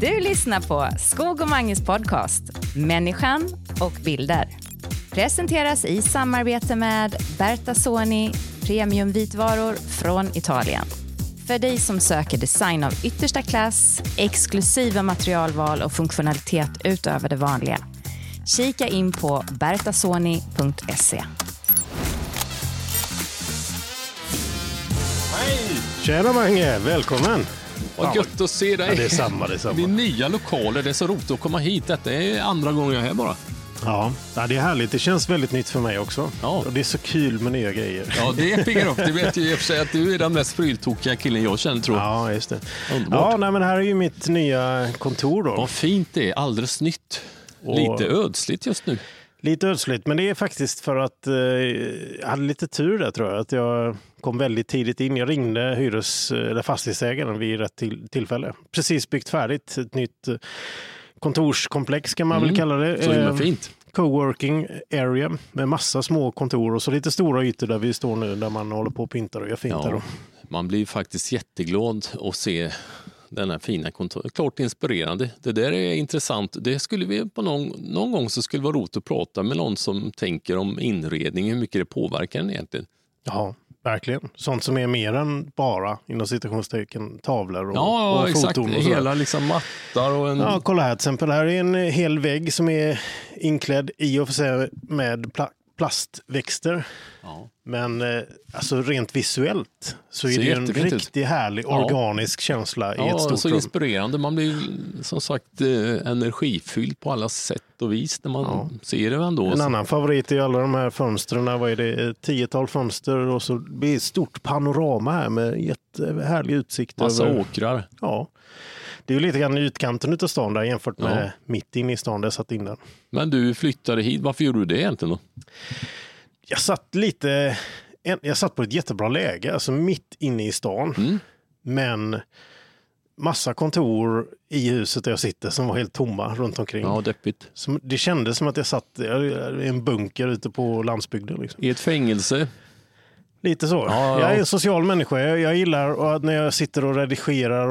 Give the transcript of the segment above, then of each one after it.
Du lyssnar på Skog och Manges podcast Människan och bilder. Presenteras i samarbete med Bertazzoni, premiumvitvaror från Italien. För dig som söker design av yttersta klass, exklusiva materialval och funktionalitet utöver det vanliga. Kika in på bertazzoni.se. Hej! Tjena Mange, välkommen! Vad gött att se dig. Ja, det är samma. Vid nya lokaler, det är så roligt att komma hit. Detta är andra gången jag är här bara. Ja, det är härligt. Det känns väldigt nytt för mig också. Ja. Och det är så kul med nya grejer. Ja, det piggar upp. Det vet ju i och för sig att du är den mest pryltokiga killen jag känner, tror jag. Ja, just det. Underbart. Ja, nej, men här är ju mitt nya kontor då. Vad fint det är. Alldeles nytt. Och lite ödsligt just nu. Lite ödsligt, men det är faktiskt för att jag hade lite tur där, tror jag. Att jag kom väldigt tidigt in. Jag ringde fastighetsägaren vid rätt tillfälle. Precis byggt färdigt. Ett nytt kontorskomplex kan man väl kalla det. Så himla fint. Coworking area med massa små kontor och så lite stora ytor där vi står nu. Där man håller på och pintar och gör fint där. Man blir faktiskt jätteglad att se den här fina kontoret. Klart inspirerande. Det där är intressant. Det skulle vi på någon gång så skulle vara roligt att prata med någon som tänker om inredning. Hur mycket det påverkar den egentligen. Ja, verkligen. Sånt som är mer än bara, inom citationstecken, tavlor och och exakt. Och hela liksom mattar och en... Ja, kolla här till exempel. Här är en hel vägg som är inklädd i och för sig med plastväxter. Ja. Men alltså rent visuellt så är det en riktigt härlig organisk känsla i ett stort rum. Ja, så inspirerande. Man blir som sagt energifylld på alla sätt och vis när man ser det ändå. En annan favorit är alla de här fönstren. Vad är det? 10-tal fönster och så blir ett stort panorama här med jättehärlig utsikt. Massa åkrar. Ja. Det är ju lite grann utkanten av stan där jämfört med mitt inne i stan där jag satt innan. Men du flyttade hit. Varför gjorde du det egentligen då? Jag satt på ett jättebra läge, alltså mitt inne i stan. Mm. Men massa kontor i huset där jag sitter som var helt tomma runt omkring. Ja, deppigt. Så det kändes som att jag satt i en bunker ute på landsbygden. Liksom. I ett fängelse? Lite så. Ja. Jag är en social människa. Jag gillar att när jag sitter och redigerar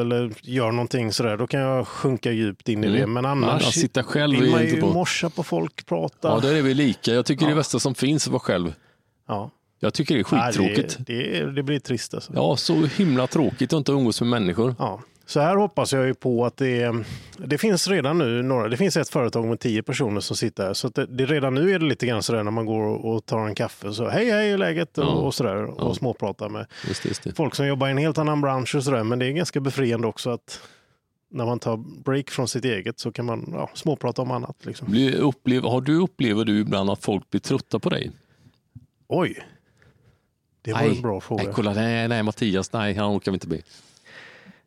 eller gör någonting sådär, då kan jag sjunka djupt in i det. Men annars sitta själv vill man ju morsa på folk, prata. Ja, där är vi lika. Jag tycker det bästa som finns är att vara själv. Ja. Jag tycker det är skittråkigt. Det blir trist alltså. Ja, så himla tråkigt att inte umgås med människor. Ja. Så här hoppas jag ju på att det finns redan nu några. Det finns ett företag med 10 personer som sitter här. Så att det redan nu är det lite grann sådär när man går och tar en kaffe. Så hej är läget och sådär. Ja. Och småpratar med just. Folk som jobbar i en helt annan bransch och sådär. Men det är ganska befriande också att när man tar break från sitt eget så kan man småprata om annat. Liksom. Upplever du ibland att folk blir trötta på dig? Oj, det var en bra fråga. Nej, Mattias, han orkar vi inte bli.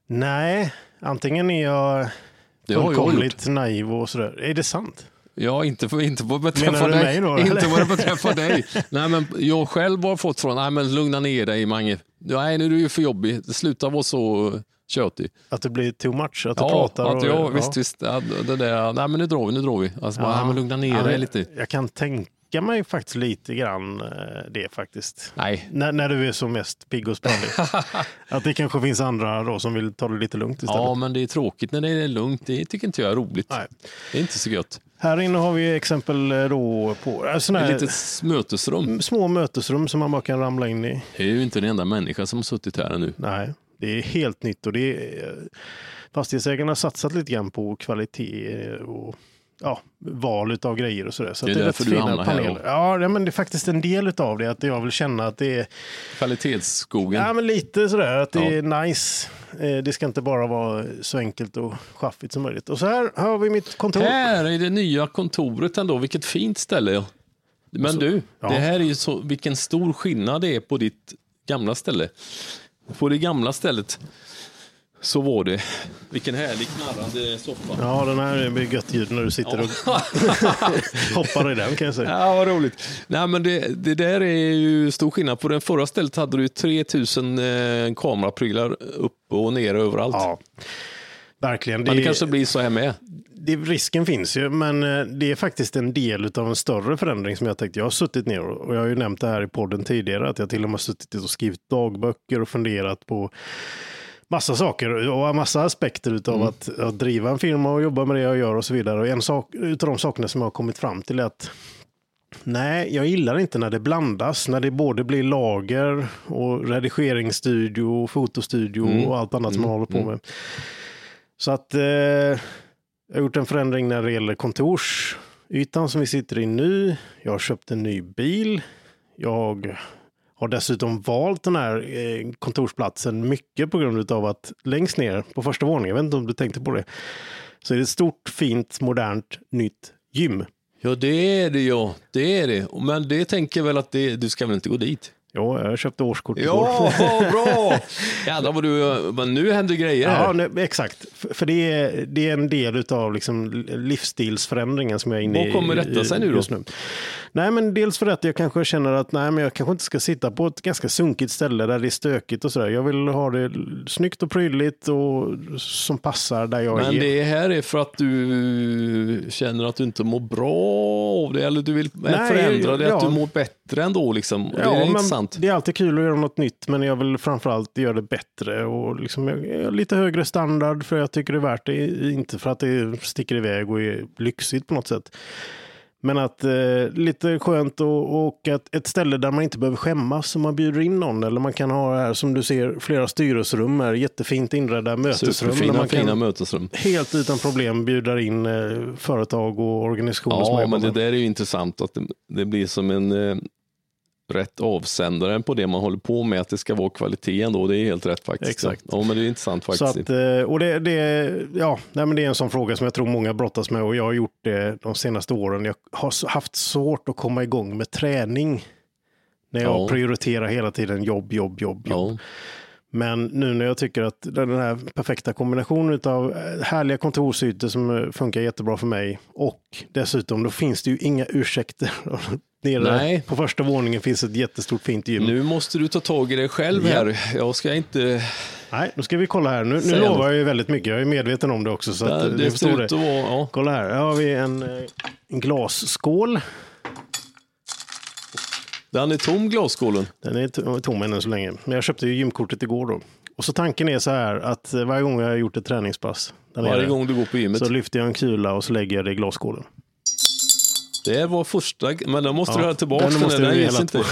Nej, antingen är jag fullkomligt naiv och sådär. Är det sant? Ja, inte på beträffa dig. Då, inte på beträffa dig. Nej, men jag själv har fått från, lugna ner dig, Mange. Nej, nu är du ju för jobbig. Sluta vara så tjötig. Att det blir too much, att du pratar. Ja, visst. Det där, nej, men nu drar vi. Alltså, men lugna ner dig lite. Jag kan tänka mig faktiskt lite grann det faktiskt. Nej. När du är som mest pigg och sprallig. Att det kanske finns andra då som vill ta det lite lugnt istället. Ja, men det är tråkigt när det är lugnt. Det tycker inte jag är roligt. Nej. Det är inte så gött. Här inne har vi exempel då på ett litet mötesrum. Små mötesrum som man bara kan ramla in i. Det är ju inte den enda människa som har suttit här nu. Nej, det är helt nytt. Och fastighetsägarna har satsat lite grann på kvalitet och... val av grejer och sådär. Så det är därför du hamnar här. Ja, men det är faktiskt en del utav det att jag vill känna att det är... Kvalitetsskogen. Ja, men lite sådär. Att det är nice. Det ska inte bara vara så enkelt och schaffigt som möjligt. Och så här har vi mitt kontor. Här är det nya kontoret ändå. Vilket fint ställe. Men så, det här är ju så... Vilken stor skillnad det är på ditt gamla ställe. På det gamla stället... Så var det. Vilken härlig knarrande soffa. Ja, den här blir gött ljud när du sitter och hoppar i den kan jag säga. Ja, vad roligt. Nej, men det där är ju stor skillnad. På den förra stället hade du 3000 kameraprylar upp och ner överallt. Ja, verkligen. Men det kanske blir så här med. Risken finns ju, men det är faktiskt en del av en större förändring som jag tänkte. Jag har suttit ner och jag har ju nämnt det här i podden tidigare att jag till och med har suttit och skrivit dagböcker och funderat på massa saker och massa aspekter utav att driva en firma och jobba med det jag gör och så vidare. Och en sak utav de sakerna som jag har kommit fram till är att nej, jag gillar inte när det blandas, när det både blir lager och redigeringsstudio, fotostudio och allt annat som man håller på med. Så att jag har gjort en förändring när det gäller kontorsytan som vi sitter i nu. Jag har köpt en ny bil. Jag har dessutom valt den här kontorsplatsen mycket på grund av att längst ner på första våningen, jag vet inte om du tänkte på det, så är det ett stort, fint, modernt, nytt gym. Ja, det är det, ja. Det är det. Men det tänker väl att du ska väl inte gå dit? Ja, jag köpte årskort igår. Ja, bra! Jävlar vad du... Men nu händer grejer här. Ja, nu, exakt. För det är en del utav liksom livsstilsförändringen som jag är inne i. Vad kommer detta sig nu då? Nu. Nej, men dels för att jag kanske känner att nej, men jag kanske inte ska sitta på ett ganska sunkigt ställe där det är stökigt och sådär. Jag vill ha det snyggt och prydligt och som passar där jag är. Men det här är för att du känner att du inte mår bra av det, eller du vill förändra det, att du mår bättre ändå liksom. Ja, det är intressant. Det är alltid kul att göra något nytt, men jag vill framförallt göra det bättre och liksom lite högre standard, för jag tycker det är värt det, inte för att det sticker iväg och är lyxigt på något sätt. Men att lite skönt och att ett ställe där man inte behöver skämmas som man bjuder in någon, eller man kan ha här som du ser flera styrelserum här, jättefint inredda mötesrum. Superfina, man fina mötesrum. Helt utan problem bjuder in företag och organisationer. Ja, som men jobbar. Det där är ju intressant att det blir som en... rätt avsändaren på det man håller på med, att det ska vara kvaliteten då, det är helt rätt faktiskt. Exakt. Ja, men det är intressant faktiskt. Så att, och men det är en sån fråga som jag tror många brottas med, och jag har gjort det de senaste åren. Jag har haft svårt att komma igång med träning när jag prioriterar hela tiden jobb. Men nu när jag tycker att den här perfekta kombinationen av härliga kontorsytor som funkar jättebra för mig, och dessutom då finns det ju inga ursäkter. Nere på första våningen finns ett jättestort fint gym. Nu måste du ta tag i dig själv här. Jag ska inte... Nej, nu ska vi kolla här. Nu lovar jag ju väldigt mycket. Jag är medveten om det också. Så att det förstår det. Kolla här. Här har vi en glasskål. Den är tom, glasskålen. Den är tom ännu så länge. Men jag köpte ju gymkortet igår då. Och så tanken är så här att varje gång jag har gjort ett träningspass, varje gång du går på gymmet, så lyfter jag en kula och så lägger jag det i glasskålen. Det var första, men då måste du höra tillbaka den ges inte.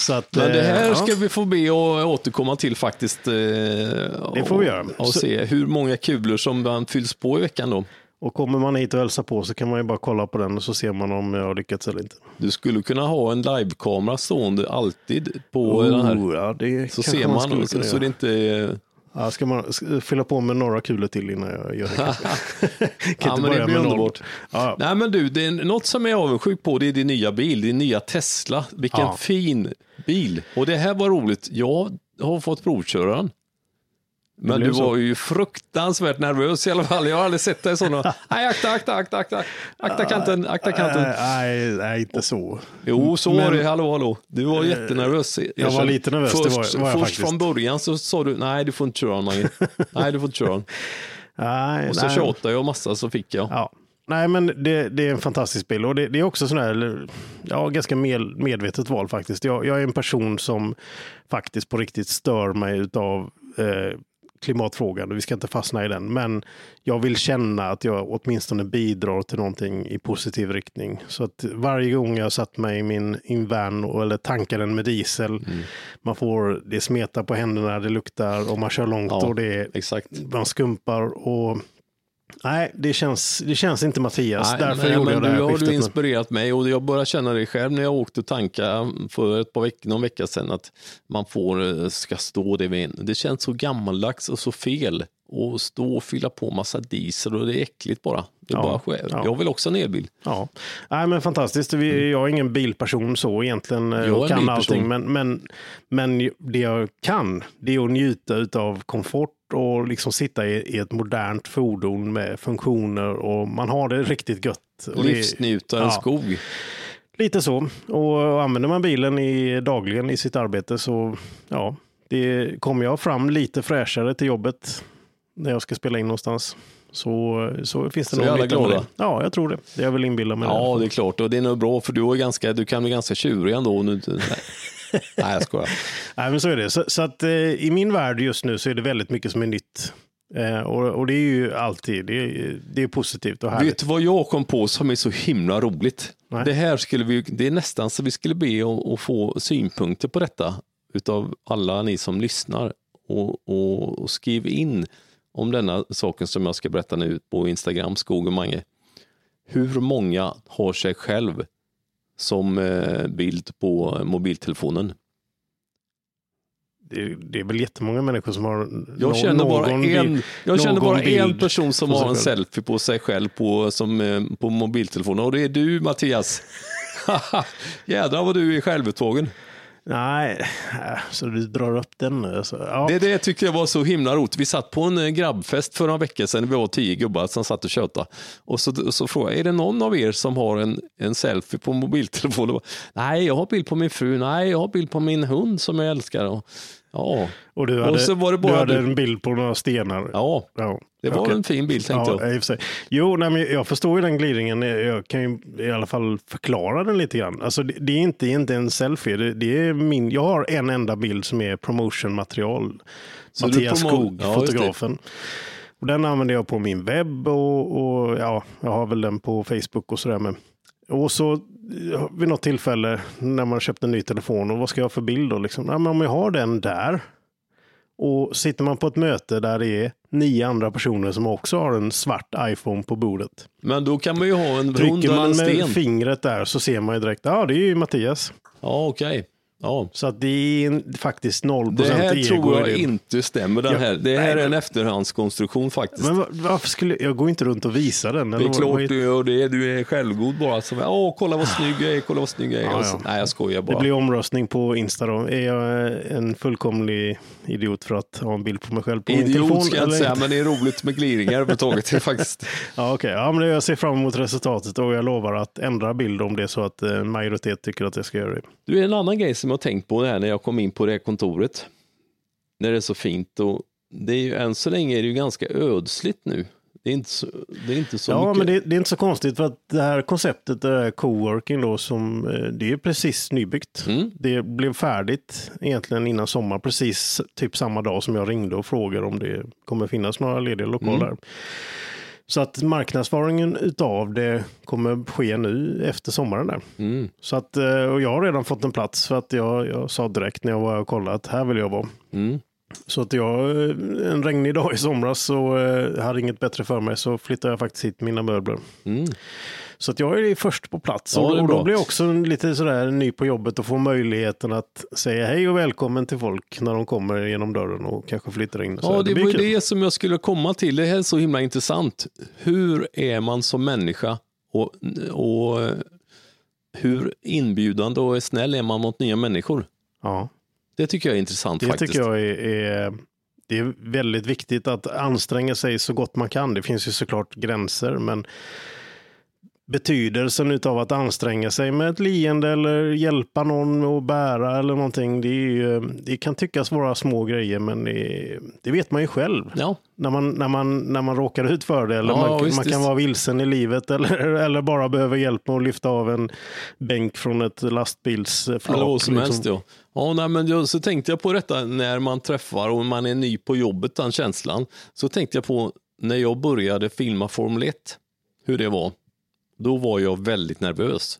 Så att, men det här ska vi få be och återkomma till faktiskt. Det får vi göra. Och se hur många kulor som man fylls på i veckan då. Och kommer man hit och hälsar på så kan man ju bara kolla på den och så ser man om jag har lyckats eller inte. Du skulle kunna ha en livekamera stående alltid på den här. Ja, det så ser man så det inte... Ja, ska man fylla på med några kulor till innan jag gör det? Kan inte börja med underbart. Ja. Nej, men du, det är något som jag är avundsjuk på, det är din nya bil, din nya Tesla. Vilken fin bil. Och det här var roligt. Jag har fått provköra den. Men du var ju fruktansvärt nervös i alla fall. Jag har aldrig sett dig sådana. Nej, akta. Akta kanten. Nej, inte så. Jo, så var det. Hallå. Du var jättenervös. Jag var lite nervös. Först faktiskt. Från början så sa du, nej, du får inte köra honom. Och så tjatade jag massa så fick jag. Ja. Nej, men det är en fantastisk bil. Och det är också sån här, ganska medvetet val faktiskt. Jag är en person som faktiskt på riktigt stör mig utav... klimatfrågan, och vi ska inte fastna i den, men jag vill känna att jag åtminstone bidrar till någonting i positiv riktning. Så att varje gång jag satt mig i min invän eller tankar den med diesel, man får det smeta på händerna, det luktar och man kör långt och man skumpar och nej, det känns inte Mattias. Nej, därför gjorde jag det här skiftet. Du har inspirerat mig, och jag började känna det själv när jag åkte och tankade för någon vecka sedan, att man ska stå det vid. Det känns så gammaldags och så fel att stå och fylla på massa diesel, och det är äckligt bara. Det bara sker. Ja. Jag vill också en elbil. Ja. Nej, men fantastiskt. Jag är ingen bilperson så egentligen. Jag kan allting, men det jag kan, det är att njuta utav komfort och liksom sitta i ett modernt fordon med funktioner, och man har det riktigt gött. Livsnjutare skog. Lite så. Och använder man bilen dagligen i sitt arbete, så det kommer jag fram lite fräschare till jobbet när jag ska spela in någonstans. Så finns det någon liten glada. Ja, jag tror det. Det är väl inbilda mig. Ja, det är klart. Och det är nog bra, för du kan bli ganska tjurig ändå. Nej, jag skojar. Nej, men så är det. Så att i min värld just nu så är det väldigt mycket som är nytt. Och det är ju alltid, det är positivt och härligt. Vet du vad jag kom på som är så himla roligt? Nej. Det här skulle vi, det är nästan så vi skulle be att få synpunkter på detta utav alla ni som lyssnar och skriv in om denna saken som jag ska berätta nu på Instagram, Skog och Mange. Hur många har sig själv som bild på mobiltelefonen? Det är väl jättemånga människor som har Jag känner bara en person som har en selfie på sig själv på mobiltelefonen. Och det är du, Mattias. Jädrar vad du är självuttagen. Nej, så du drar upp den nu. Ja. Det tyckte jag var så himla roligt. Vi satt på en grabbfest för några veckor sedan. Vi var 10 gubbar som satt och tjötade. Och så frågade jag, är det någon av er som har en selfie på mobiltelefonen? Nej, jag har bild på min fru. Nej, jag har bild på min hund som jag älskar. Och, ja. Och du hade, och så var det bara du hade en bild på några stenar. Ja, ja. Det var en fin bild, tänkte jag. Jo, nej, men jag förstår ju den glidningen. Jag kan ju i alla fall förklara den lite grann. Alltså, det är inte en selfie. Det är jag har en enda bild som är promotionmaterial. Mattias Skog, fotografen. Och den använder jag på min webb och ja, jag har väl den på Facebook och sådär med. Och så vid något tillfälle när man köpte en ny telefon, och vad ska jag för bild då? Liksom, ja, men om jag har den där och sitter man på ett möte där det är 9 andra personer som också har en svart iPhone på bordet. Men då kan man ju ha en rund sten. Trycker man med fingret där så ser man ju direkt, ja, det är ju Mattias. Ja, okej. Ja. Så att det är faktiskt 0% ego. Det här tror jag inte stämmer. Det här är en efterhandskonstruktion faktiskt. Men varför skulle jag gå inte runt och visa den? Det är klart du gör det. Du är självgod bara. Kolla vad snygg jag är. Nej, jag skojar bara. Det blir omröstning på Insta då. Är jag en fullkomlig idiot för att ha en bild på mig själv på min telefon? Idiot ska jag inte säga, men det är roligt med glidningar överhuvudtaget faktiskt. Ja, okej. Ja, men jag ser fram emot resultatet och jag lovar att ändra bild om det är så att majoritet tycker att jag ska göra det. Du, är en annan grej som jag tänkt på det här när jag kom in på det här kontoret. När det är så fint, och det är ju än så länge är det ju ganska ödsligt nu. Det är inte så ja, mycket. Men det är inte så konstigt för att det här konceptet, det här coworking då, som det är precis nybyggt. Mm. Det blev färdigt egentligen innan sommar, precis typ samma dag som jag ringde och frågade om det kommer finnas några lediga lokaler. Mm. Så att marknadsföringen utav det kommer ske nu efter sommaren där. Mm. Så att, och jag har redan fått en plats för att jag sa direkt när jag var och kollade att här vill jag vara. Mm. Så att en regnig dag i somras så hade inget bättre för mig, så flyttade jag faktiskt hit mina möbler. Mm. Så att jag är först på plats, och då blir jag också lite sådär ny på jobbet och får möjligheten att säga hej och välkommen till folk när de kommer genom dörren och kanske flyttar in. Så det var ju det som jag skulle komma till. Det här är så himla intressant. Hur är man som människa och hur inbjudande och snäll är man mot nya människor? Ja. Det tycker jag är intressant faktiskt. Det tycker jag det är väldigt viktigt att anstränga sig så gott man kan. Det finns ju såklart gränser, men betydelsen utav att anstränga sig med ett leende eller hjälpa någon att bära eller någonting, det kan tyckas vara små grejer, men det vet man ju själv. Ja. När man råkar ut för det, eller man kan vara vilsen i livet eller bara behöver hjälp med att lyfta av en bänk från ett lastbilsflak. Eller som helst, ja. Ja, nej, men så tänkte jag på detta när man träffar och man är ny på jobbet, den känslan. Så tänkte jag på när jag började filma Formel 1, hur det var. Då var jag väldigt nervös.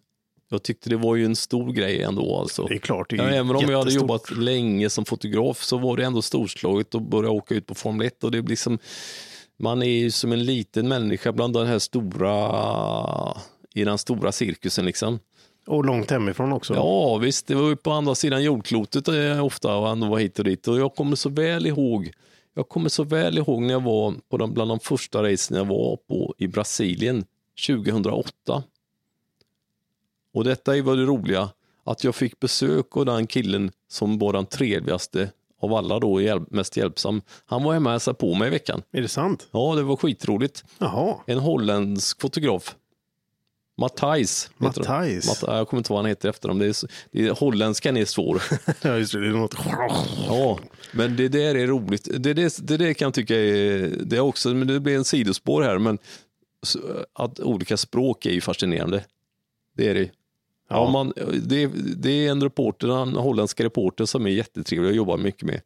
Jag tyckte det var ju en stor grej ändå. Alltså. Det är klart, det är även om jag hade jobbat länge som fotograf så var det ändå storslaget att börja åka ut på Formel 1. Och det blir liksom, man är ju som en liten människa bland den här i den stora cirkusen liksom. Och långt hemifrån också. Ja visst, det var ju på andra sidan jordklotet ofta och ändå var hit och dit. Och jag kommer så väl ihåg när jag var på bland de första resorna jag var på i Brasilien 2008. Och detta är väl det roliga, att jag fick besök av den killen som var den trevligaste av alla då, mest hjälpsam. Han var hemma och hälsade på mig i veckan. Är det sant? Ja, det var skitroligt. Jaha. En holländsk fotograf. Mathijs. Jag kommer inte ihåg vad han heter efter dem. Holländskan är svår. Ja, just det. Det är något. Ja, men det där är roligt. Det kan jag tycka är... Det är också... Men det blir en sidospår här, men... Att olika språk är ju fascinerande. Det är det. Ja, man, det är en reporter, en holländsk reporter som är jättetrevlig och jobbar mycket med.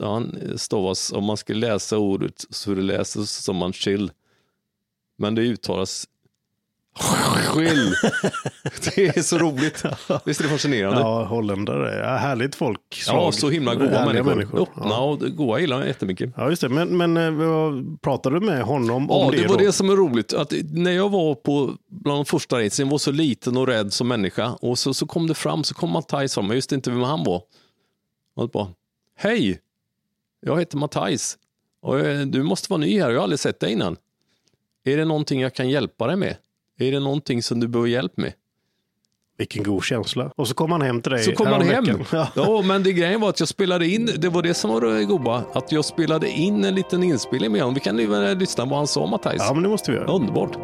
Han stavas, om man ska läsa ordet så det läses som man chill. Men det uttalas chill. Det är så roligt. Visst är det fascinerande? Ja, holländare är härligt folk. Ja, så himla goda människor. Öppna och goa, gillar jättemycket. Ja, just det. Men pratade du med honom om det? Ja, det var det som är roligt. Att när jag var på bland de första racen var så liten och rädd som människa. Och så kom det fram, så kom Mathijs fram. Jag visste inte vem han var. Och bara, hej, jag heter Mathijs. Och du måste vara ny här, jag har aldrig sett dig innan. Är det någonting jag kan hjälpa dig med? Är det någonting som du behöver hjälp med? Vilken god känsla. Och så kom han hem till dig. Så kom han hem. Ja, men det grejen var att jag spelade in, det var det som var goda, att jag spelade in en liten inspelning med honom. Vi kan nu lyssna på vad han sa, Mathijs. Ja, men det måste vi göra. Underbart.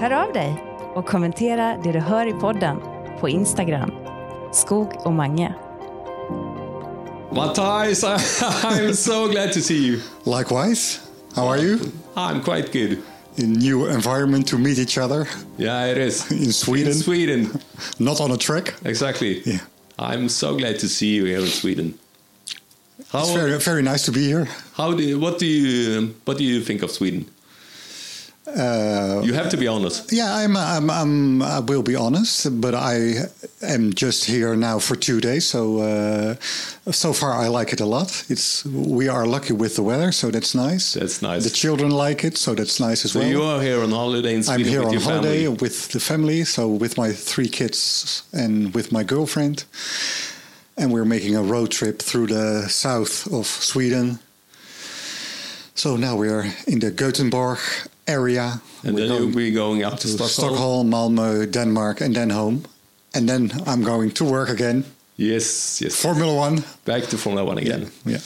Hör av dig och kommentera det du hör i podden på Instagram. Skog och Mange. Mathijs, I'm so glad to see you. Likewise. How are you? I'm quite good. A new environment to meet each other. Yeah, it is. In Sweden. Not on a track. Exactly. Yeah. I'm so glad to see you here in Sweden. It's very, very nice to be here. What do you think of Sweden? You have to be honest. Yeah, I will be honest, but I am just here now for 2 days. So far I like it a lot. We are lucky with the weather, so that's nice. That's nice. The children like it, so that's nice as well. So you are here on holiday in Sweden with your family? I'm here on holiday with the family, so with my 3 kids and with my girlfriend. And we're making a road trip through the south of Sweden. So now we're in the Gothenburg area. And then you'll be going up to Stockholm, Malmö, Denmark, and then home. And then I'm going to work again. Yes. Formula 1. Back to Formula 1 again. Yeah.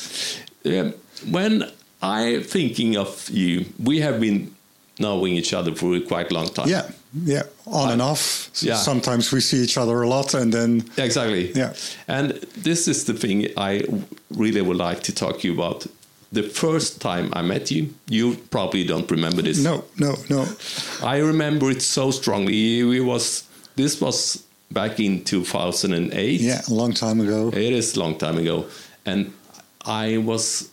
When I'm thinking of you, we have been knowing each other for quite a long time. Yeah. On and off. So sometimes we see each other a lot and then... Exactly. Yeah. And this is the thing I really would like to talk to you about. The first time I met you, you probably don't remember this. No. I remember it so strongly. This was back in 2008. Yeah, a long time ago. It is a long time ago. And I was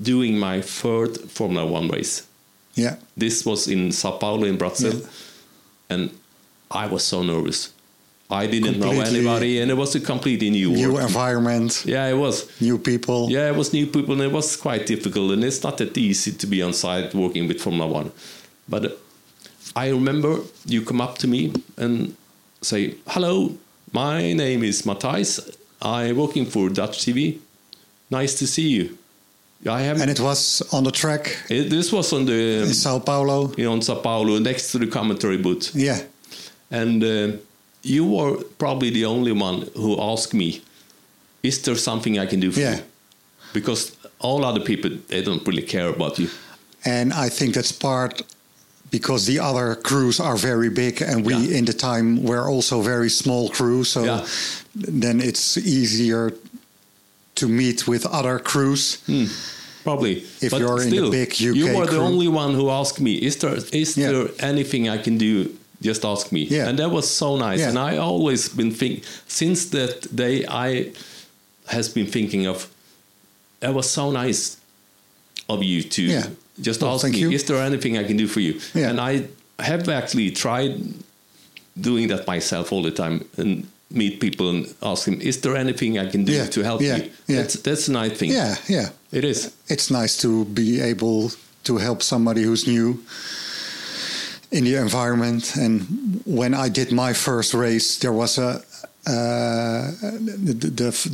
doing my 3rd Formula 1 race. Yeah. This was in Sao Paulo in Brazil. Yeah. And I was so nervous. I didn't know anybody, and it was a completely new environment. Yeah, it was new people. Yeah, it was new people, and it was quite difficult. And it's not that easy to be on site working with Formula One. But I remember you come up to me and say, "Hello, my name is Mathijs. I'm working for Dutch TV. Nice to see you." And it was on the track. This was on the in Sao Paulo. On Sao Paulo, next to the commentary booth. Yeah, and. You were probably the only one who asked me, is there something I can do for you? Because all other people, they don't really care about you. And I think that's part because the other crews are very big and we, in the time, were also very small crew. So then it's easier to meet with other crews. Probably. If you're still, in the big UK you were the only one who asked me, is there anything I can do? Just ask me. Yeah. And that was so nice. Yeah. And I always been thinking, since that day, I has been thinking of, that was so nice of you to just ask me, is there anything I can do for you? Yeah. And I have actually tried doing that myself all the time and meet people and ask them, is there anything I can do to help you? Yeah. That's a nice thing. Yeah. It is. It's nice to be able to help somebody who's new. In the environment, and when I did my first race, there was the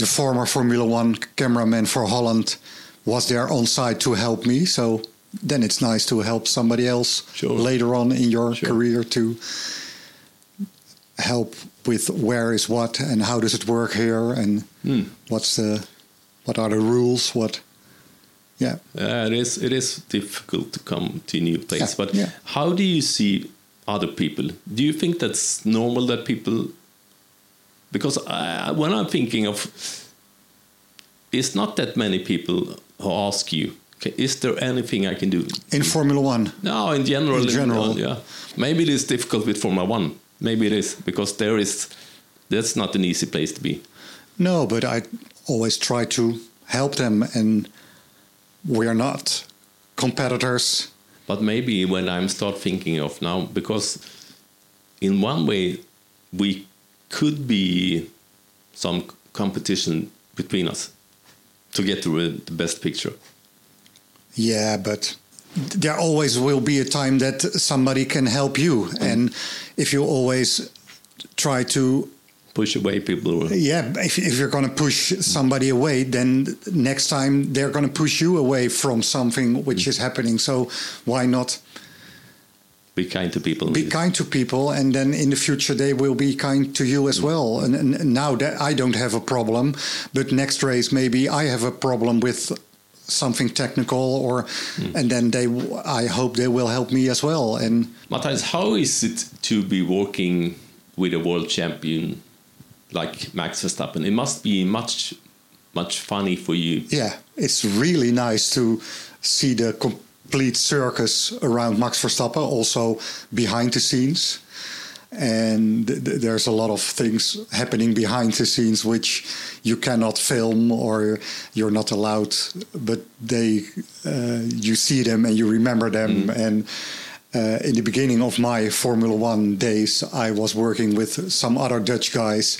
former Formula 1 cameraman for Holland was there on site to help me. So then it's nice to help somebody else later on in your career to help with where is what and how does it work here and what are the rules what. Yeah, it is difficult to come to new place. But how do you see other people? Do you think that's normal that people? Because when I'm thinking of, it's not that many people who ask you, Okay, is there anything I can do in Formula One? No, in general, yeah. Maybe it is difficult with Formula One. Maybe it is because that's not an easy place to be. No, but I always try to help them, and we are not competitors. But maybe when I start thinking of now, because in one way we could be some competition between us to get the best picture. Yeah, but there always will be a time that somebody can help you. Mm. And if you always try to push away people. Yeah, if you're going to push somebody away, then next time they're going to push you away from something which is happening. So why not be kind to people? Be kind to people, and then in the future they will be kind to you as well. And now that I don't have a problem, but next race maybe I have a problem with something technical, or and then I hope they will help me as well. And Mathijs, how is it to be working with a world champion like Max Verstappen? It must be much, much funny for you. Yeah, it's really nice to see the complete circus around Max Verstappen, also behind the scenes. And there's a lot of things happening behind the scenes which you cannot film or you're not allowed, but you see them and you remember them. And in the beginning of my Formula One days, I was working with some other Dutch guys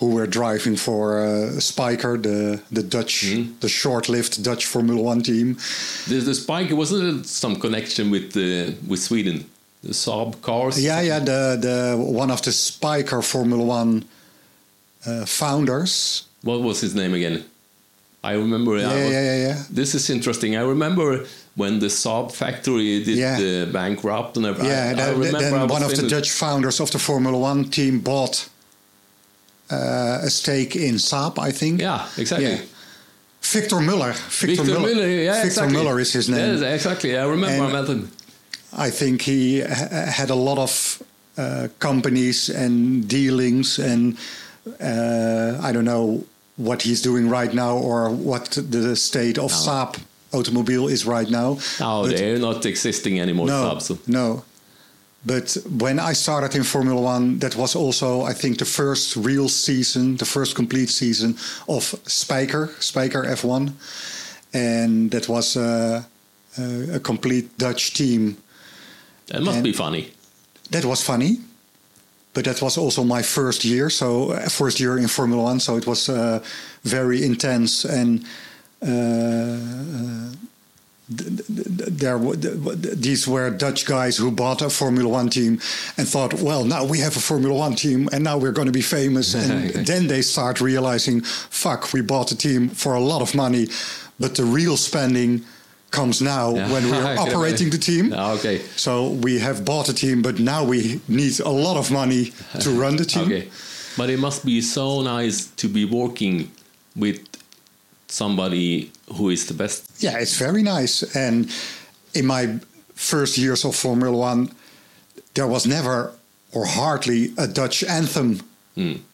who were driving for Spyker, the Dutch, the short-lived Dutch Formula One team. The Spyker, wasn't it some connection with Sweden? The Saab cars? Yeah, the one of the Spyker Formula One founders. What was his name again? I remember. Yeah. This is interesting. I remember when the Saab factory did the bankrupt and everything. Yeah, then one of the Dutch founders of the Formula One team bought a stake in Saab, I think. Yeah, exactly. Yeah. Victor Muller. Yeah, Victor exactly. Muller is his name. Yeah, exactly. I remember. I met him. I think he had a lot of companies and dealings, and I don't know what he's doing right now or what the state of Saab automobile is right now. No, they're not existing anymore. No, Saab, so. No. But when I started in Formula One, that was also, I think, the first real season, the first complete season of Spyker F1. And that was a complete Dutch team. That must be funny. That was funny, but that was also my first year in Formula One, so it was very intense, and these were Dutch guys who bought a Formula One team and thought, well, now we have a Formula One team and now we're going to be famous. And then they start realizing, fuck, we bought a team for a lot of money, but the real spending comes now when we are operating the team. Okay. So we have bought a team, but now we need a lot of money to run the team. Okay. But it must be so nice to be working with somebody who is the best. Yeah, it's very nice. And in my first years of Formula One, there was never or hardly a Dutch anthem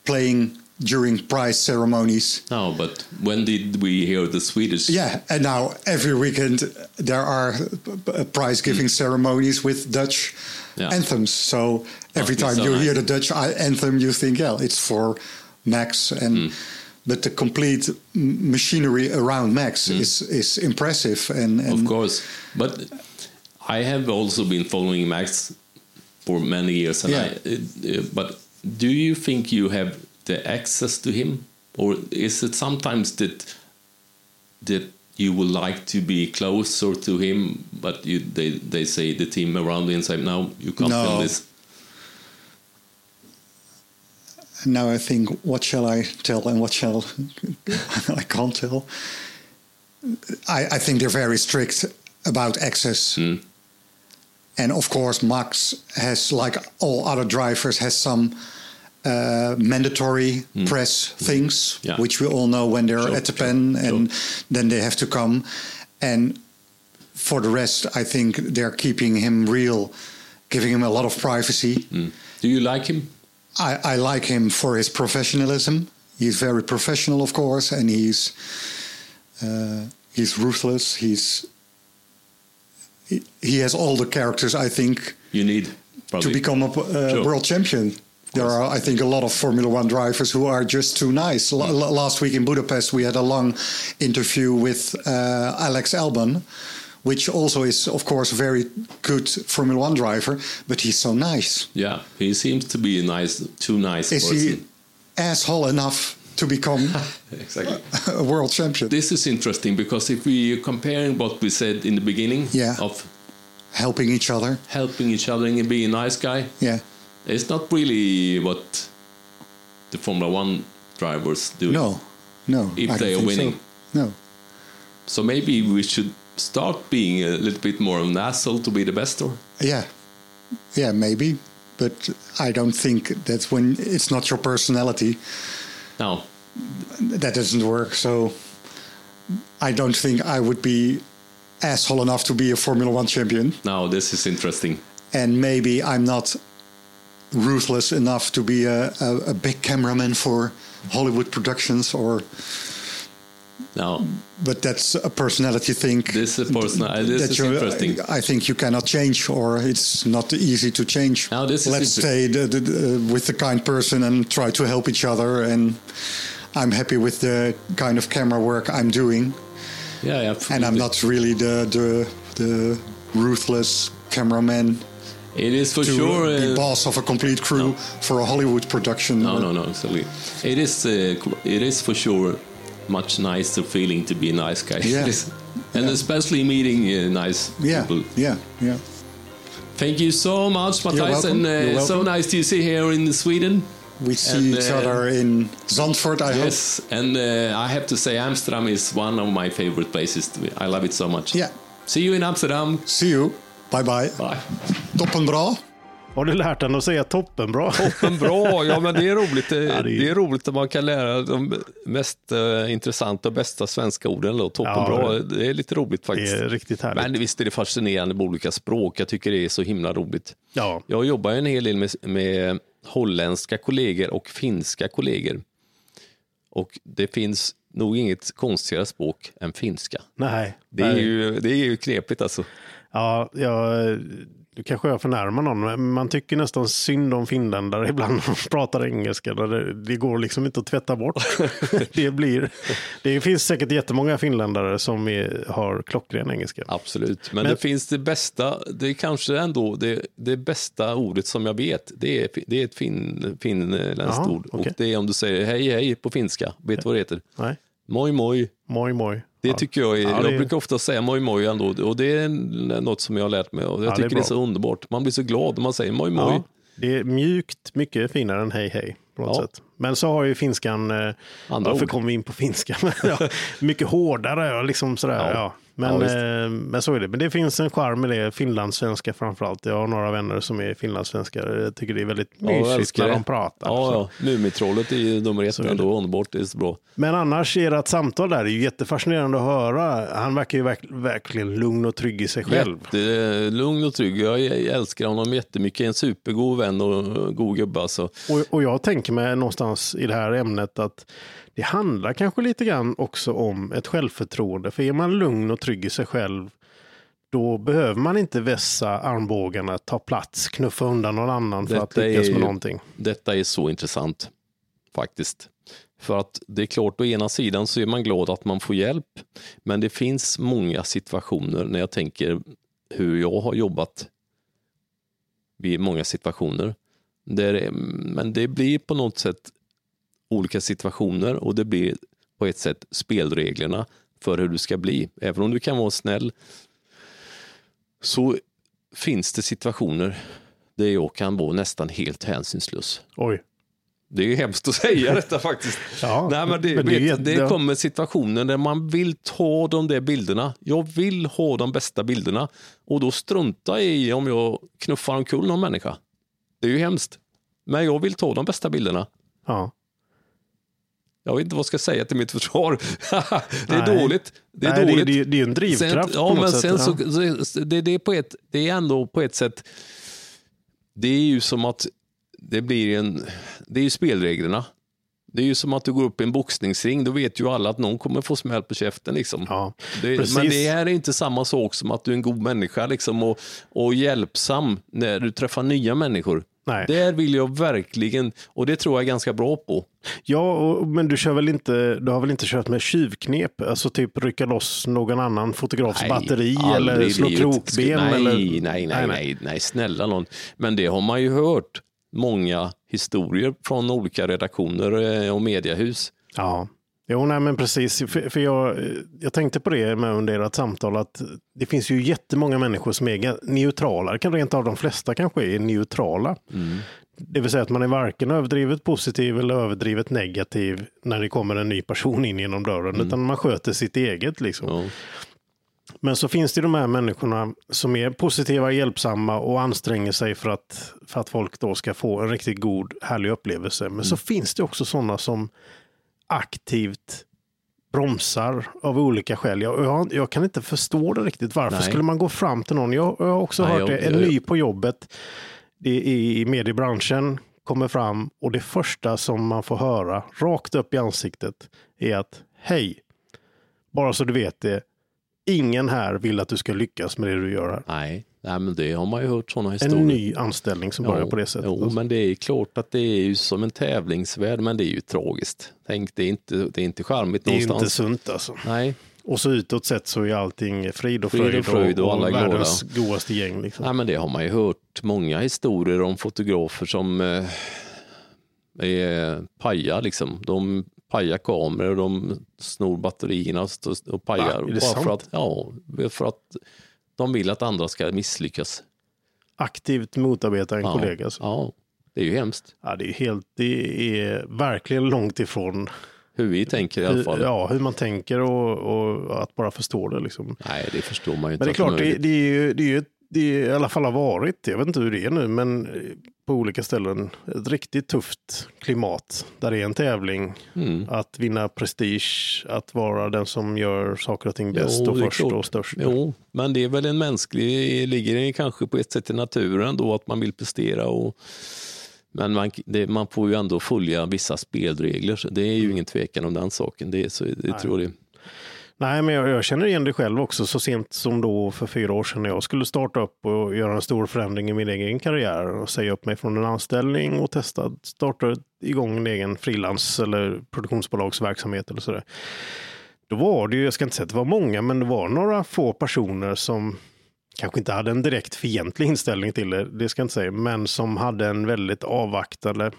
playing during prize ceremonies. No, but when did we hear the Swedish? Yeah, and now every weekend there are prize-giving ceremonies with Dutch anthems. So every time you hear the Dutch anthem, you think, yeah, it's for Max. But the complete machinery around Max is impressive. And of course. But I have also been following Max for many years. And but do you think you have the access to him, or is it sometimes that you would like to be closer to him, but they say the team around the inside, now you can't do this? Now I think, what shall I tell and what shall I can't tell? I think they're very strict about access. And of course Max has, like all other drivers, has some mandatory press things, which we all know when they're at the pen, and then they have to come. And for the rest, I think they're keeping him real, giving him a lot of privacy. Do you like him? I like him for his professionalism. He's very professional, of course, and he's ruthless. He's he has all the characters I think you need probably to become a world champion. There are, I think, a lot of Formula One drivers who are just too nice. Last week in Budapest, we had a long interview with Alex Albon, which also is, of course, a very good Formula One driver, but he's so nice. Yeah, he seems to be a too nice person. Is he asshole enough to become exactly a world champion? This is interesting, because if we are comparing what we said in the beginning of helping each other and being a nice guy, it's not really what the Formula One drivers do. No. If they are winning. So. No. So maybe we should start being a little bit more of an asshole to be the best, or? Yeah, maybe. But I don't think that's when it's not your personality. No. That doesn't work. So I don't think I would be asshole enough to be a Formula One champion. No, this is interesting. And maybe I'm not ruthless enough to be a big cameraman for Hollywood productions, or no, but that's a personality thing. This is interesting. I think you cannot change, or it's not easy to change. Now this let's stay with the kind person and try to help each other. And I'm happy with the kind of camera work I'm doing. Yeah, absolutely. And I'm not really the ruthless cameraman. It is for sure the boss of a complete crew for a Hollywood production. No, absolutely. It is for sure much nicer feeling to be a nice guy. Yeah. And especially meeting nice people. Yeah. Thank you so much, Mathijs, and so nice to see you here in Sweden. We see each other in Zandvoort, I hope. Yes, and I have to say Amsterdam is one of my favorite places. I love it so much. Yeah. See you in Amsterdam. See you. Bye. Toppenbra. Har du lärt dig att säga toppenbra? Toppenbra, ja, men det är roligt. Det är roligt att man kan lära de mest intressanta och bästa svenska orden. Då. Toppenbra, det är lite roligt faktiskt. Det är riktigt härligt. Men visst är det fascinerande med olika språk. Jag tycker det är så himla roligt. Ja. Jag jobbar en hel del med holländska kollegor och finska kollegor. Och det finns nog inget konstigare språk än finska. Nej. Det är ju knepigt alltså. Ja, du kanske jag förnärmar någon, men man tycker nästan synd om finländare ibland när de pratar engelska. Det går liksom inte att tvätta bort. Det finns säkert jättemånga finländare som har klockren engelska. Absolut, men det finns det bästa, det är kanske ändå det bästa ordet som jag vet. Det är ett finländskt ord. Okay. Och det är om du säger hej hej på finska. Vet du vad det heter? Nej. Moi moi. Moi moi. Det tycker jag är, jag brukar ofta säga moi moi ändå, och det är något som jag har lärt mig, och jag tycker det är så underbart. Man blir så glad när man säger moi moi. Ja, det är mjukt, mycket finare än hej hej på något sätt. Men så har ju finskan, varför kommer vi in på finska? Mycket hårdare liksom sådär, ja. Men så är det. Men det finns en charm med det, finlandssvenska framförallt. Jag har några vänner som är finlandssvenskar. Jag tycker det är väldigt mysigt när de pratar. Ja. Mumitrollet är ju nummer 1 ändå, underbart, det är så bra. Men annars är ert samtal där, det är ju jättefascinerande att höra. Han verkar ju verkligen lugn och trygg i sig själv. Lugn och trygg, jag älskar honom jättemycket. En supergod vän och god gubbe alltså. Och jag tänker mig någonstans i det här ämnet att det handlar kanske lite grann också om ett självförtroende. För är man lugn och trygg i sig själv, då behöver man inte vässa armbågarna, ta plats, knuffa undan någon annan för att lyckas med någonting. Detta är så intressant faktiskt. För att det är klart, å ena sidan så är man glad att man får hjälp. Men det finns många situationer när jag tänker hur jag har jobbat vid många situationer. Men det blir på något sätt olika situationer, och det blir på ett sätt spelreglerna för hur du ska bli. Även om du kan vara snäll, så finns det situationer där jag kan vara nästan helt hänsynslös. Oj. Det är ju hemskt att säga detta faktiskt. Nej, men det kommer situationer där man vill ta de där bilderna. Jag vill ha de bästa bilderna, och då struntar jag i om jag knuffar omkull någon människa. Det är ju hemskt. Men jag vill ta de bästa bilderna. Ja. Jag vet inte vad jag ska säga till mitt försvar. Det är dåligt. Det är en drivkraft sen, på något sätt. Så, det är ändå på ett sätt, det är ju som att det blir det är ju spelreglerna. Det är ju som att du går upp i en boxningsring. Då vet ju alla att någon kommer få smäll på käften liksom. Ja, men det är inte samma sak som att du är en god människa liksom, och hjälpsam när du träffar nya människor. Nej. Där vill jag verkligen, och det tror jag är ganska bra på. Ja, men du kör väl inte, du har väl inte kört med tjuvknep? Alltså typ rycka loss någon annan fotografs batteri eller slå krokben? Nej, snälla någon. Men det har man ju hört många historier från olika redaktioner och mediehus. Ja. Jo, nej men precis, för jag tänkte på det med under ert samtal att det finns ju jättemånga människor som är neutrala, kan rent av de flesta kanske är neutrala. Mm. Det vill säga att man är varken överdrivet positiv eller överdrivet negativ när det kommer en ny person in genom dörren, utan man sköter sitt eget liksom. Ja. Men så finns det de här människorna som är positiva, hjälpsamma och anstränger sig för att folk då ska få en riktigt god, härlig upplevelse. Men så finns det också sådana som aktivt bromsar av olika skäl. Jag kan inte förstå det riktigt. Varför skulle man gå fram till någon? Jag har också hört det. En ny på jobbet i mediebranschen kommer fram och det första som man får höra rakt upp i ansiktet är att hej, bara så du vet det, ingen här vill att du ska lyckas med det du gör här. Nej, men det har man ju hört sådana historier. En ny anställning som börjar på det sättet. Jo, men det är klart att det är ju som en tävlingsvärld, men det är ju tragiskt. Tänk, det är inte charmigt det någonstans. Det är inte sunt alltså. Nej. Och så utåt sett så är allting frid och fröjd och alla världens godaste gäng. Liksom. Nej, men det har man ju hört många historier om fotografer som är pajar liksom. De pajar kameror och de snor batterierna och pajar. Va? Är det sant? För att de vill att andra ska misslyckas. Aktivt motarbeta en kollega. Alltså. Ja, det är ju hemskt. Ja, det är verkligen långt ifrån hur vi tänker i alla fall. Ja, hur man tänker och att bara förstå det liksom. Nej, det förstår man ju inte. Men det är klart, det är i alla fall har varit, jag vet inte hur det är nu, men på olika ställen ett riktigt tufft klimat där det är en tävling, att vinna prestige, att vara den som gör saker och ting bäst och först och störst. Jo, men det är väl en mänsklig, ligger det kanske på ett sätt i naturen då att man vill prestera men man får ju ändå följa vissa spelregler, så det är ju ingen tvekan om den saken, tror jag. Nej, men jag känner igen det själv också. Så sent som då för 4 år sedan när jag skulle starta upp och göra en stor förändring i min egen karriär och säga upp mig från en anställning och starta igång en egen frilans eller produktionsbolagsverksamhet eller sådär. Då var det ju, jag ska inte säga att det var många, men det var några få personer som kanske inte hade en direkt fientlig inställning till det ska jag inte säga, men som hade en väldigt avvaktande,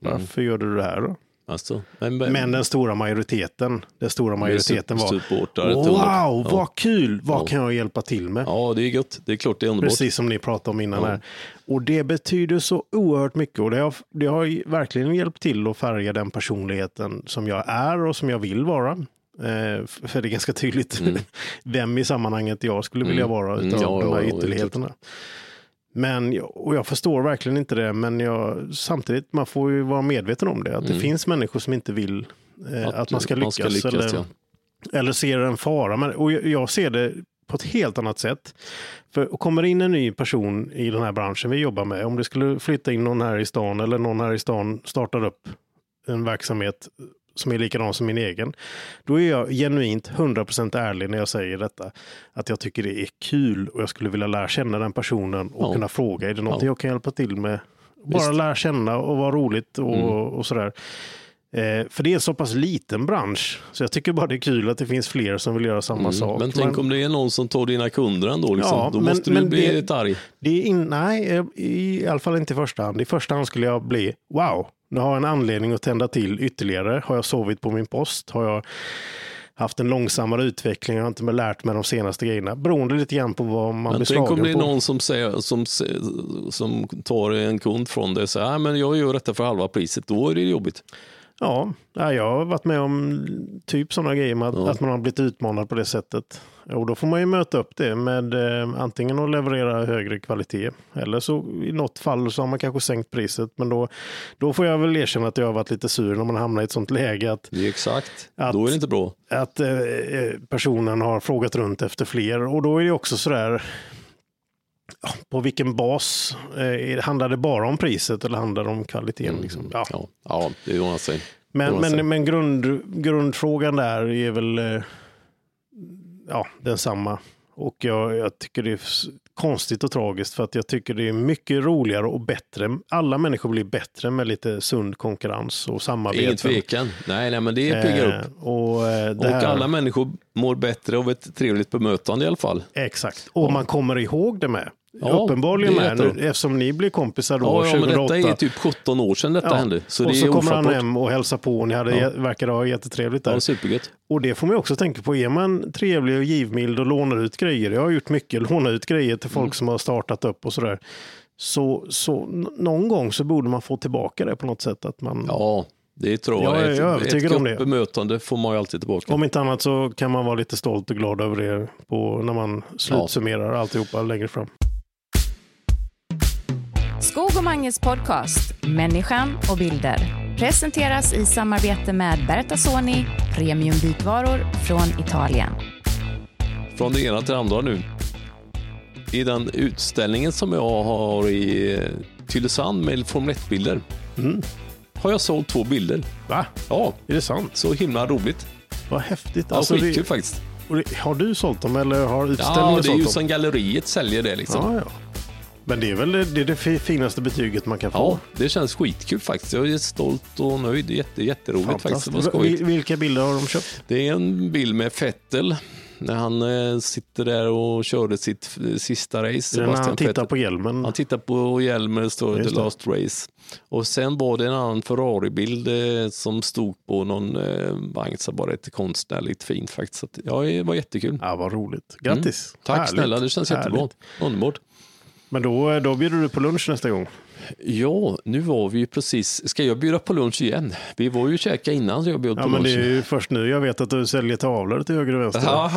varför gör du det här då? Alltså, men den stora majoriteten var wow, vad kul, vad kan jag hjälpa till med? Ja, det är gott, det är klart, det är underbart. Precis som ni pratade om innan här. Och det betyder så oerhört mycket och det har verkligen hjälpt till att färga den personligheten som jag är och som jag vill vara. För det är ganska tydligt vem i sammanhanget jag skulle vilja vara utav de här ytterligheterna. Men, och jag förstår verkligen inte det, men samtidigt man får ju vara medveten om det, att det finns människor som inte vill att man ska lyckas eller ser en fara. Och jag ser det på ett helt annat sätt. För kommer in en ny person i den här branschen vi jobbar med, om det skulle flytta in någon här i stan eller någon här i stan startar upp en verksamhet som är likadan som min egen, då är jag genuint 100% ärlig när jag säger detta, att jag tycker det är kul och jag skulle vilja lära känna den personen och kunna fråga, är det något jag kan hjälpa till med? Bara lära känna och vara roligt och sådär. För det är en så pass liten bransch, så jag tycker bara det är kul att det finns fler som vill göra samma sak. Men tänk om det är någon som tar dina kunder ändå liksom. Ja, då måste du bli lite arg. Nej, i alla fall inte i första hand. I första hand skulle jag bli, wow, nu har jag en anledning att tända till ytterligare. Har jag sovit på min post? Har jag haft en långsammare utveckling? Jag har inte lärt mig de senaste grejerna. Beroende lite grann på vad man blir slagen på. Men tänk om det är någon som säger, som tar en kund från dig och säger, men jag gör detta för halva priset, då är det jobbigt. Ja, jag har varit med om typ sådana grejer med att man har blivit utmanad på det sättet. Och då får man ju möta upp det med antingen att leverera högre kvalitet eller så i något fall så har man kanske sänkt priset. Men då får jag väl erkänna att jag har varit lite sur när man hamnar i ett sånt läge. Då är det inte bra. Att personen har frågat runt efter fler och då är det också sådär. på vilken bas? Handlar det bara om priset eller handlar det om kvaliteten? Liksom? Ja. Ja, det ordnar sig. Men grundfrågan där är väl densamma. Och jag tycker det är konstigt och tragiskt för att jag tycker det är mycket roligare och bättre. Alla människor blir bättre med lite sund konkurrens och samarbete. Ingen tvekan. Nej, men det bygger upp. Och alla människor mår bättre av ett trevligt bemötande i alla fall. Exakt. Och man kommer ihåg det med. Ja, uppenbarligen med nu, eftersom ni blir kompisar då 2008. Men detta är typ 17 år sedan detta hände. Så och det så kommer han hem och hälsar på och ni verkar ha jättetrevligt där. Ja, supergött. Och det får man också tänka på. Är man trevlig och givmild och lånar ut grejer? Jag har gjort mycket, låna ut grejer till folk som har startat upp och sådär. Så någon gång så borde man få tillbaka det på något sätt. Att man... Ja, det tror jag. Ett gott bemötande får man ju alltid tillbaka. Om inte annat så kan man vara lite stolt och glad över det när man slutsummerar alltihopa längre fram. Skog och Manges podcast, Människan och bilder, presenteras i samarbete med Bertazzoni, premiumbytvaror från Italien. Från det ena till det andra nu. I den utställningen som jag har i Tylösand med Formel 1-bilder har jag sålt 2 bilder. Va? Ja. Är det sant? Så himla roligt. Vad häftigt. Ja, alltså skitkul faktiskt. Och har du sålt dem eller har utställningen sålt dem? Ja, det är ju som galleriet säljer det liksom. Ja. Men det är väl det finaste betyget man kan få. Ja, det känns skitkul faktiskt. Jag är stolt och nöjd. Det är jätteroligt faktiskt. Vilka bilder har de köpt? Det är en bild med Fettel när han sitter där och körde sitt sista race. När han tittar på hjälmen. Han tittar på hjälmen, står det The Last Race. Och sen var det en annan Ferrari-bild som stod på någon vagn som var rätt konstnärligt fint faktiskt. Det var jättekul. Ja, vad roligt. Grattis. Tack snälla, det känns jättebra. Underbart. Men då bjuder du på lunch nästa gång? Ja, nu var vi ju precis... Ska jag bjuda på lunch igen? Vi var ju käka innan jag bjöd på lunch. Ja, men det är ju först nu jag vet att du säljer tavlor till höger och vänster.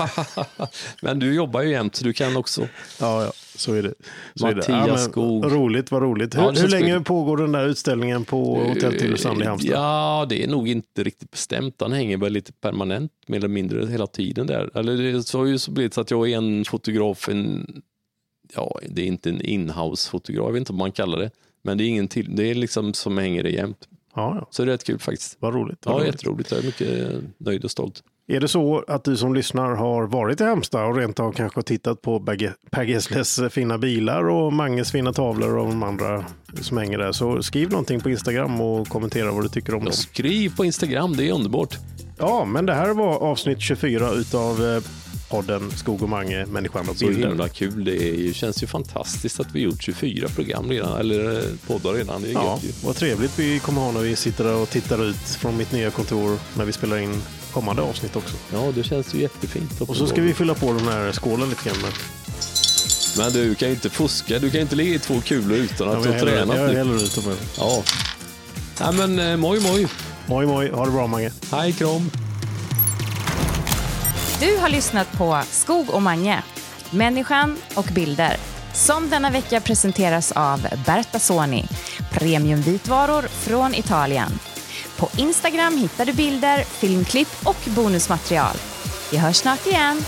Men du jobbar ju jämt, så du kan också. Ja, så är det. Mattias Skog. Roligt, vad roligt. Hur länge pågår den där utställningen på Hotel Tilsand i Amsterdam? Ja, det är nog inte riktigt bestämt. Den hänger väl lite permanent, mer eller mindre hela tiden där. Eller det har ju så blivit att jag är en fotograf... det är inte en in-house-fotograf, jag vet inte om man kallar det. Men det är ingen till, det är liksom som hänger det jämt. Ja. Så det är rätt kul faktiskt. Vad roligt. Ja, jätteroligt. Jag är mycket nöjd och stolt. Är det så att du som lyssnar har varit i Halmstad och rent av kanske tittat på Per Gessles fina bilar och Manges fina tavlor och de andra som hänger där, så skriv någonting på Instagram och kommentera vad du tycker om dem. Skriv på Instagram, det är underbart. Ja, men det här var avsnitt 24 utav... podden Skog och Mange, Människan och bilder. Så himla kul, det känns ju fantastiskt att vi gjort 24 program redan, eller poddar redan. Det är gött. Vad trevligt vi kommer ha när vi sitter där och tittar ut från mitt nya kontor när vi spelar in kommande avsnitt också. Ja, det känns ju jättefint. Och så ska vi fylla på den här skålen lite grann. Men du kan ju inte fuska, du kan inte ligga i 2 kulor utan att ha tränat. Jag är hellre utom det. Ja. Nej, men moj moj. Moj moj, ha det bra Mange. Hej, kram. Du har lyssnat på Skog och Mange, Människan och bilder, som denna vecka presenteras av Bertazzoni, premiumvitvaror från Italien. På Instagram hittar du bilder, filmklipp och bonusmaterial. Vi hörs snart igen!